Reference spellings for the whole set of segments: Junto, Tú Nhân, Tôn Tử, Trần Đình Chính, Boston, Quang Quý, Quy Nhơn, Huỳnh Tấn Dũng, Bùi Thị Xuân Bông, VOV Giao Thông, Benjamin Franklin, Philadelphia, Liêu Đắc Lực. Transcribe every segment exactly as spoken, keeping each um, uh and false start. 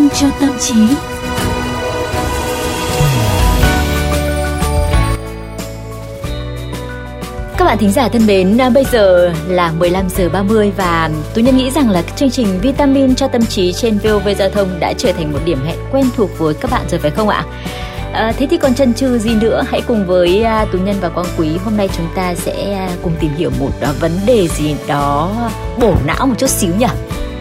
sinh cho tâm trí. Các bạn thính giả thân mến, bây giờ là mười lăm giờ ba mươi và Tú Nhân nghĩ rằng là chương trình Vitamin cho tâm trí trên vê o vê Giao thông đã trở thành một điểm hẹn quen thuộc với các bạn rồi phải không ạ? À, thế thì còn chần chừ gì nữa, hãy cùng với Tú Nhân và Quang Quý hôm nay chúng ta sẽ cùng tìm hiểu một vấn đề gì đó bổ não một chút xíu nhỉ?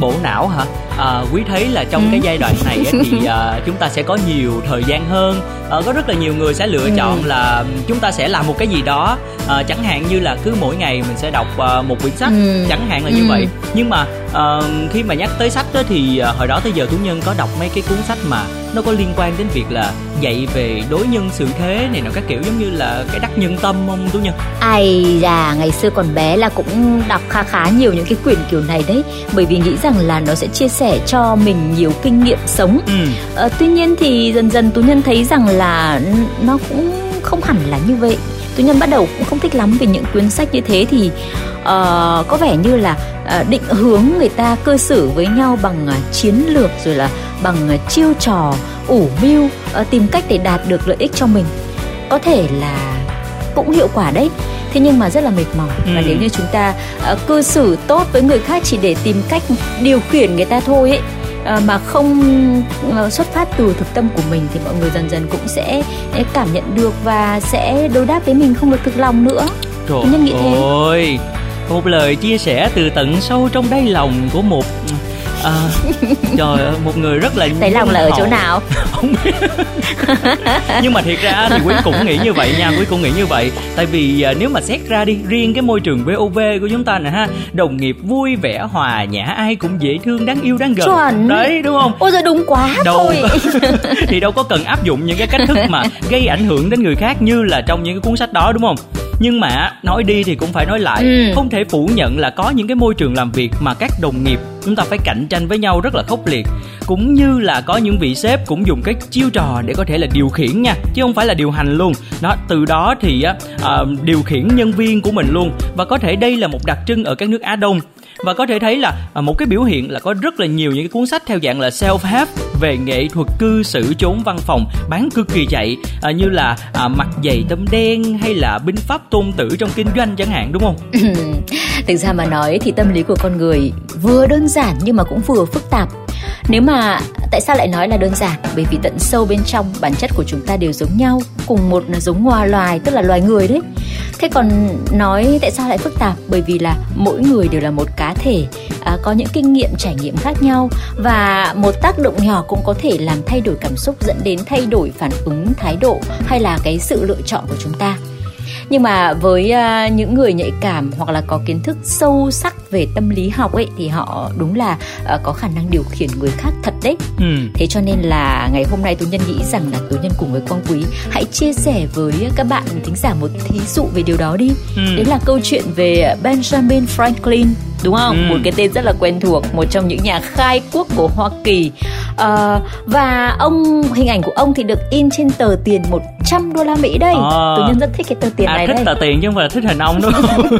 Bổ não hả? À, Quý thấy là trong ừ. cái giai đoạn này ấy, thì uh, chúng ta sẽ có nhiều thời gian hơn. uh, Có rất là nhiều người sẽ lựa ừ. chọn là chúng ta sẽ làm một cái gì đó, uh, chẳng hạn như là cứ mỗi ngày mình sẽ đọc uh, một quyển sách, ừ. chẳng hạn là ừ. như vậy. Nhưng mà uh, khi mà nhắc tới sách đó, thì uh, hồi đó tới giờ Tú Nhân có đọc mấy cái cuốn sách mà nó có liên quan đến việc là dạy về đối nhân xử thế này nọ các kiểu, giống như là cái Đắc Nhân Tâm không Tú Nhân? Ai da, ngày xưa còn bé là cũng đọc khá khá nhiều những cái quyển kiểu này đấy, bởi vì nghĩ rằng là nó sẽ chia sẻ để cho mình nhiều kinh nghiệm sống. ừ. à, Tuy nhiên thì dần dần Tú Nhân thấy rằng là nó cũng không hẳn là như vậy. Tú Nhân bắt đầu cũng không thích lắm về những cuốn sách như thế. Thì uh, có vẻ như là uh, định hướng người ta cư xử với nhau bằng uh, chiến lược, rồi là bằng uh, chiêu trò, ủ mưu, uh, tìm cách để đạt được lợi ích cho mình. Có thể là cũng hiệu quả đấy, thế nhưng mà rất là mệt mỏi. ừ. Và nếu như chúng ta uh, cư xử tốt với người khác chỉ để tìm cách điều khiển người ta thôi ấy, uh, mà không uh, xuất phát từ thực tâm của mình, thì mọi người dần dần cũng sẽ cảm nhận được và sẽ đối đáp với mình không được thực lòng nữa. Trời Nhân nghĩ thế. Ôi, một lời chia sẻ từ tận sâu trong đáy lòng của một à, trời ơi, một người rất là đáy lòng là ở chỗ nào không biết. Nhưng mà thiệt ra thì Quý cũng nghĩ như vậy nha, Quý cũng nghĩ như vậy. Tại vì à, nếu mà xét ra đi, riêng cái môi trường vê o vê của chúng ta nè ha, đồng nghiệp vui vẻ hòa nhã, ai cũng dễ thương, đáng yêu, đáng gần. Chuẩn. Đấy, đúng không? Ôi giời, đúng quá đâu, thôi. Thì đâu có cần áp dụng những cái cách thức mà gây ảnh hưởng đến người khác như là trong những cái cuốn sách đó, đúng không? Nhưng mà nói đi thì cũng phải nói lại, ừ. không thể phủ nhận là có những cái môi trường làm việc mà các đồng nghiệp chúng ta phải cạnh tranh với nhau rất là khốc liệt, cũng như là có những vị sếp cũng dùng cái chiêu trò để có thể là điều khiển nha, chứ không phải là điều hành luôn đó. Từ đó thì à, điều khiển nhân viên của mình luôn. Và có thể đây là một đặc trưng ở các nước Á Đông. Và có thể thấy là một cái biểu hiện là có rất là nhiều những cái cuốn sách theo dạng là self-help về nghệ thuật cư xử chốn văn phòng bán cực kỳ chạy, à, như là à, Mặt Dày Tâm Đen hay là Binh Pháp Tôn Tử trong kinh doanh chẳng hạn, đúng không? Thực ra mà nói thì tâm lý của con người vừa đơn giản nhưng mà cũng vừa phức tạp. Nếu mà tại sao lại nói là đơn giản? Bởi vì tận sâu bên trong bản chất của chúng ta đều giống nhau, cùng một là giống hoa loài, tức là loài người đấy. Thế còn nói tại sao lại phức tạp? Bởi vì là mỗi người đều là một cá thể, à, có những kinh nghiệm trải nghiệm khác nhau, và một tác động nhỏ cũng có thể làm thay đổi cảm xúc, dẫn đến thay đổi phản ứng, thái độ hay là cái sự lựa chọn của chúng ta. Nhưng mà với uh, những người nhạy cảm hoặc là có kiến thức sâu sắc về tâm lý học ấy, thì họ đúng là uh, có khả năng điều khiển người khác thật đấy. ừ. Thế cho nên là ngày hôm nay Tú Nhân nghĩ rằng là Tú Nhân cùng với Quang Quý hãy chia sẻ với các bạn thính giả một thí dụ về điều đó đi. ừ. Đấy là câu chuyện về Benjamin Franklin, đúng không? ừ. Một cái tên rất là quen thuộc, một trong những nhà khai quốc của Hoa Kỳ. à, Và ông, hình ảnh của ông thì được in trên tờ tiền một trăm đô la Mỹ đây. à. Tú Nhân rất thích cái tờ tiền à, này thích đây. Thích tờ tiền chứ không phải là thích hình ông đúng không?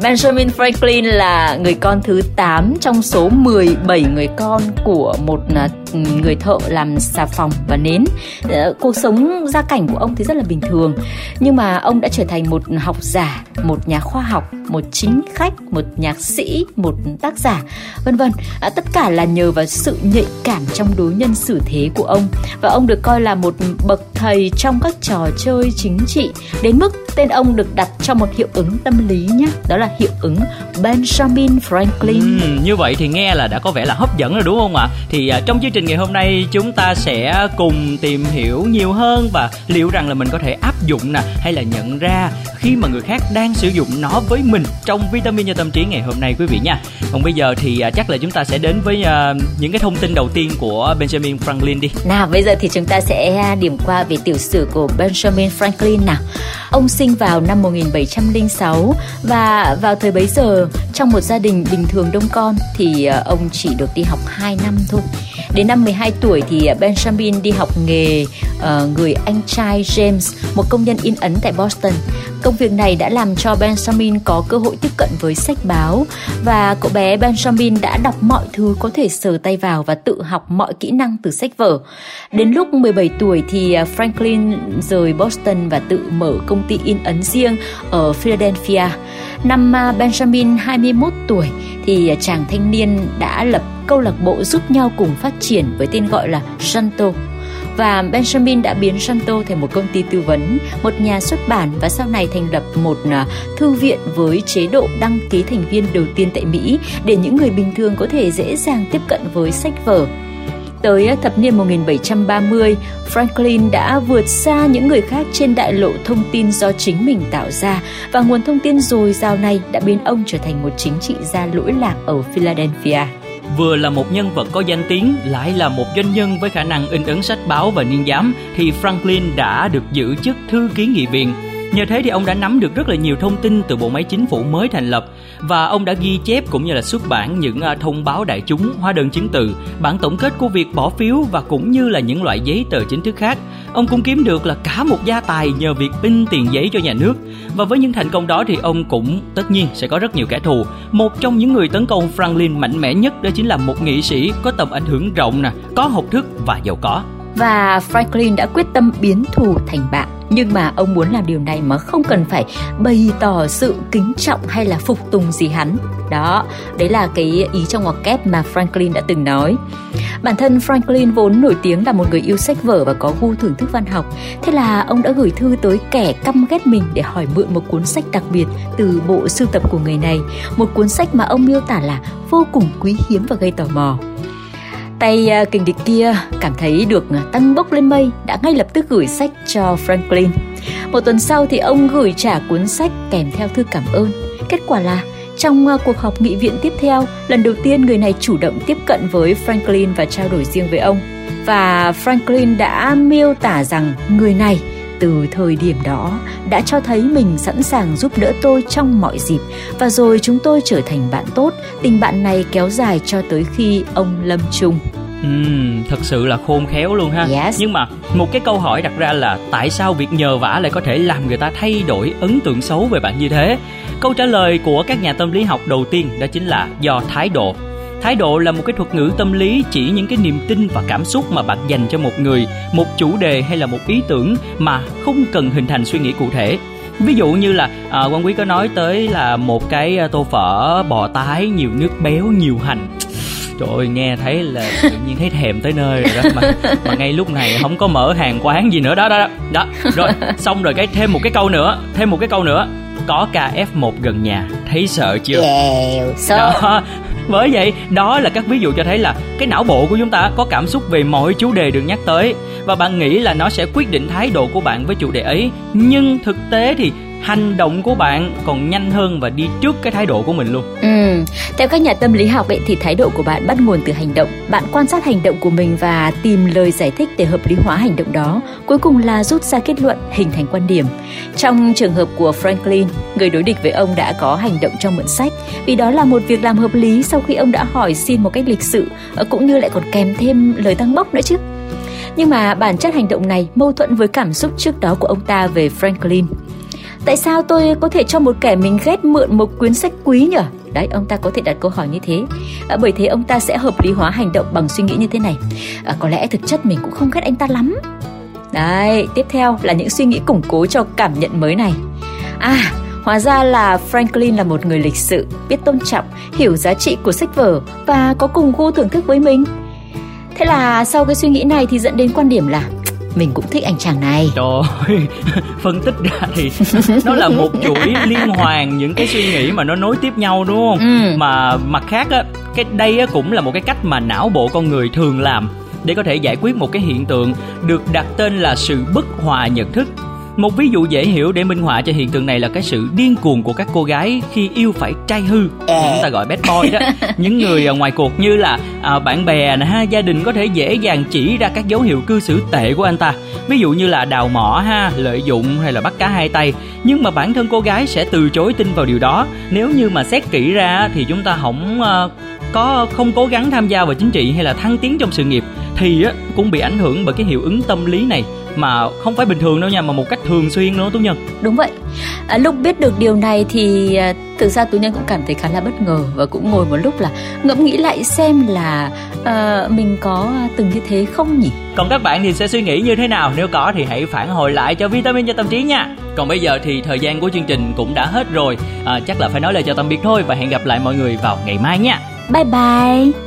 Benjamin Franklin là người con thứ tám trong số mười bảy người con của một người thợ làm xà phòng và nến. Cuộc sống gia cảnh của ông thì rất là bình thường, nhưng mà ông đã trở thành một học giả, một nhà khoa học, một chính khách, một nhạc sĩ, một tác giả, vân vân. Tất cả là nhờ vào sự nhạy cảm trong đối nhân xử thế của ông, và ông được coi là một bậc thầy trong các trò chơi chính trị, đến mức tên ông được đặt cho một hiệu ứng tâm lý nhé, đó là hiệu ứng Benjamin Franklin. Ừ, như vậy thì nghe là đã có vẻ là hấp dẫn rồi đúng không ạ? Thì uh, trong chương trình ngày hôm nay chúng ta sẽ cùng tìm hiểu nhiều hơn, và liệu rằng là mình có thể áp dụng nè, hay là nhận ra khi mà người khác đang sử dụng nó với mình trong Vitamin cho tâm trí ngày hôm nay quý vị nha. Còn bây giờ thì uh, chắc là chúng ta sẽ đến với uh, những cái thông tin đầu tiên của Benjamin Franklin đi. Nào bây giờ thì chúng ta sẽ điểm qua về tiểu sử của Benjamin Franklin nào. Ông sinh vào năm một nghìn bảy trăm lẻ sáu, và vào thời bấy giờ trong một gia đình bình thường đông con thì ông chỉ được đi học hai năm thôi. Đến năm mười hai tuổi thì Benjamin đi học nghề uh, người anh trai James, một công nhân in ấn tại Boston. Công việc này đã làm cho Benjamin có cơ hội tiếp cận với sách báo, và cậu bé Benjamin đã đọc mọi thứ có thể sờ tay vào và tự học mọi kỹ năng từ sách vở. Đến lúc mười bảy tuổi thì Franklin rời Boston và tự mở công ty in ấn riêng ở Philadelphia. Năm Benjamin hai mươi mốt tuổi thì chàng thanh niên đã lập câu lạc bộ giúp nhau cùng phát triển với tên gọi là Junto. Và Benjamin đã biến Junto thành một công ty tư vấn, một nhà xuất bản và sau này thành lập một thư viện với chế độ đăng ký thành viên đầu tiên tại Mỹ để những người bình thường có thể dễ dàng tiếp cận với sách vở. Tới thập niên một nghìn bảy trăm ba mươi, Franklin đã vượt xa những người khác trên đại lộ thông tin do chính mình tạo ra, và nguồn thông tin dồi dào này đã biến ông trở thành một chính trị gia lỗi lạc ở Philadelphia. Vừa là một nhân vật có danh tiếng, lại là một doanh nhân với khả năng in ấn sách báo và niên giám, thì Franklin đã được giữ chức thư ký nghị viện. Nhờ thế thì ông đã nắm được rất là nhiều thông tin từ bộ máy chính phủ mới thành lập, và ông đã ghi chép cũng như là xuất bản những thông báo đại chúng, hóa đơn chứng từ, bản tổng kết của việc bỏ phiếu và cũng như là những loại giấy tờ chính thức khác. Ông cũng kiếm được là cả một gia tài nhờ việc in tiền giấy cho nhà nước. Và với những thành công đó thì ông cũng tất nhiên sẽ có rất nhiều kẻ thù. Một trong những người tấn công Franklin mạnh mẽ nhất đó chính là một nghị sĩ có tầm ảnh hưởng rộng, nè, có học thức và giàu có. Và Franklin đã quyết tâm biến thù thành bạn. Nhưng mà ông muốn làm điều này mà không cần phải bày tỏ sự kính trọng hay là phục tùng gì hắn. Đó, đấy là cái ý trong ngoặc kép mà Franklin đã từng nói. Bản thân Franklin vốn nổi tiếng là một người yêu sách vở và có gu thưởng thức văn học. Thế là ông đã gửi thư tới kẻ căm ghét mình để hỏi mượn một cuốn sách đặc biệt từ bộ sưu tập của người này. Một cuốn sách mà ông miêu tả là vô cùng quý hiếm và gây tò mò. Tay kình địch kia cảm thấy được tăng bốc lên mây, đã ngay lập tức gửi sách cho Franklin. Một tuần sau thì ông gửi trả cuốn sách kèm theo thư cảm ơn. Kết quả là trong cuộc họp nghị viện tiếp theo, lần đầu tiên người này chủ động tiếp cận với Franklin và trao đổi riêng với ông. Và Franklin đã miêu tả rằng người này từ thời điểm đó đã cho thấy mình sẵn sàng giúp đỡ tôi trong mọi dịp, và rồi chúng tôi trở thành bạn tốt. Tình bạn này kéo dài cho tới khi ông lâm chung. Uhm, thật sự là khôn khéo luôn ha. Yes. Nhưng mà một cái câu hỏi đặt ra là tại sao việc nhờ vả lại có thể làm người ta thay đổi ấn tượng xấu về bạn như thế? Câu trả lời của các nhà tâm lý học đầu tiên đó chính là do thái độ. Thái độ là một cái thuật ngữ tâm lý chỉ những cái niềm tin và cảm xúc mà bạn dành cho một người, một chủ đề hay là một ý tưởng mà không cần hình thành suy nghĩ cụ thể. Ví dụ như là à, Quang Quý có nói tới là một cái tô phở bò tái, nhiều nước béo, nhiều hành. Trời ơi, nghe thấy là tự nhiên thấy thèm tới nơi rồi đó. Mà, mà ngay lúc này không có mở hàng quán gì nữa đó đó đó. Đó, rồi, xong rồi cái thêm một cái câu nữa, thêm một cái câu nữa. Có ca ép một gần nhà, thấy sợ chưa? Yeah, sợ. Đó. Bởi vậy, đó là các ví dụ cho thấy là cái não bộ của chúng ta có cảm xúc về mọi chủ đề được nhắc tới, và bạn nghĩ là nó sẽ quyết định thái độ của bạn với chủ đề ấy. Nhưng thực tế thì hành động của bạn còn nhanh hơn và đi trước cái thái độ của mình luôn. Ừ. Theo các nhà tâm lý học ấy, thì thái độ của bạn bắt nguồn từ hành động. Bạn quan sát hành động của mình và tìm lời giải thích để hợp lý hóa hành động đó, cuối cùng là rút ra kết luận, hình thành quan điểm. Trong trường hợp của Franklin, người đối địch với ông đã có hành động cho mượn sách, vì đó là một việc làm hợp lý sau khi ông đã hỏi xin một cách lịch sự, cũng như lại còn kèm thêm lời tăng bốc nữa chứ. Nhưng mà bản chất hành động này mâu thuẫn với cảm xúc trước đó của ông ta về Franklin. Tại sao tôi có thể cho một kẻ mình ghét mượn một cuốn sách quý nhỉ? Đấy, ông ta có thể đặt câu hỏi như thế. À, bởi thế ông ta sẽ hợp lý hóa hành động bằng suy nghĩ như thế này. À, có lẽ thực chất mình cũng không ghét anh ta lắm. Đấy, tiếp theo là những suy nghĩ củng cố cho cảm nhận mới này. À, hóa ra là Franklin là một người lịch sự, biết tôn trọng, hiểu giá trị của sách vở và có cùng gu thưởng thức với mình. Thế là sau cái suy nghĩ này thì dẫn đến quan điểm là mình cũng thích anh chàng này. Trời ơi, phân tích ra thì nó là một chuỗi liên hoàn những cái suy nghĩ mà nó nối tiếp nhau, đúng không? Ừ. Mà mặt khác á, cái đây á cũng là một cái cách mà não bộ con người thường làm để có thể giải quyết một cái hiện tượng được đặt tên là sự bất hòa nhận thức. Một ví dụ dễ hiểu để minh họa cho hiện tượng này là cái sự điên cuồng của các cô gái khi yêu phải trai hư, chúng ta gọi bad boy đó. Những người ngoài cuộc như là à, bạn bè, ha, gia đình có thể dễ dàng chỉ ra các dấu hiệu cư xử tệ của anh ta. Ví dụ như là đào mỏ, ha, lợi dụng hay là bắt cá hai tay. Nhưng mà bản thân cô gái sẽ từ chối tin vào điều đó. Nếu như mà xét kỹ ra thì chúng ta không... Uh, có không cố gắng tham gia vào chính trị hay là thăng tiến trong sự nghiệp thì á, cũng bị ảnh hưởng bởi cái hiệu ứng tâm lý này, mà không phải bình thường đâu nha, mà một cách thường xuyên nữa Tú Nhân. Đúng vậy. À, lúc biết được điều này thì à, thực ra Tú Nhân cũng cảm thấy khá là bất ngờ, và cũng ngồi một lúc là ngẫm nghĩ lại xem là à, mình có từng như thế không nhỉ. Còn các bạn thì sẽ suy nghĩ như thế nào? Nếu có thì hãy phản hồi lại cho Vitamin cho tâm trí nha. Còn bây giờ thì thời gian của chương trình cũng đã hết rồi, à, chắc là phải nói lời chào tạm biệt thôi, và hẹn gặp lại mọi người vào ngày mai nha. Bye bye.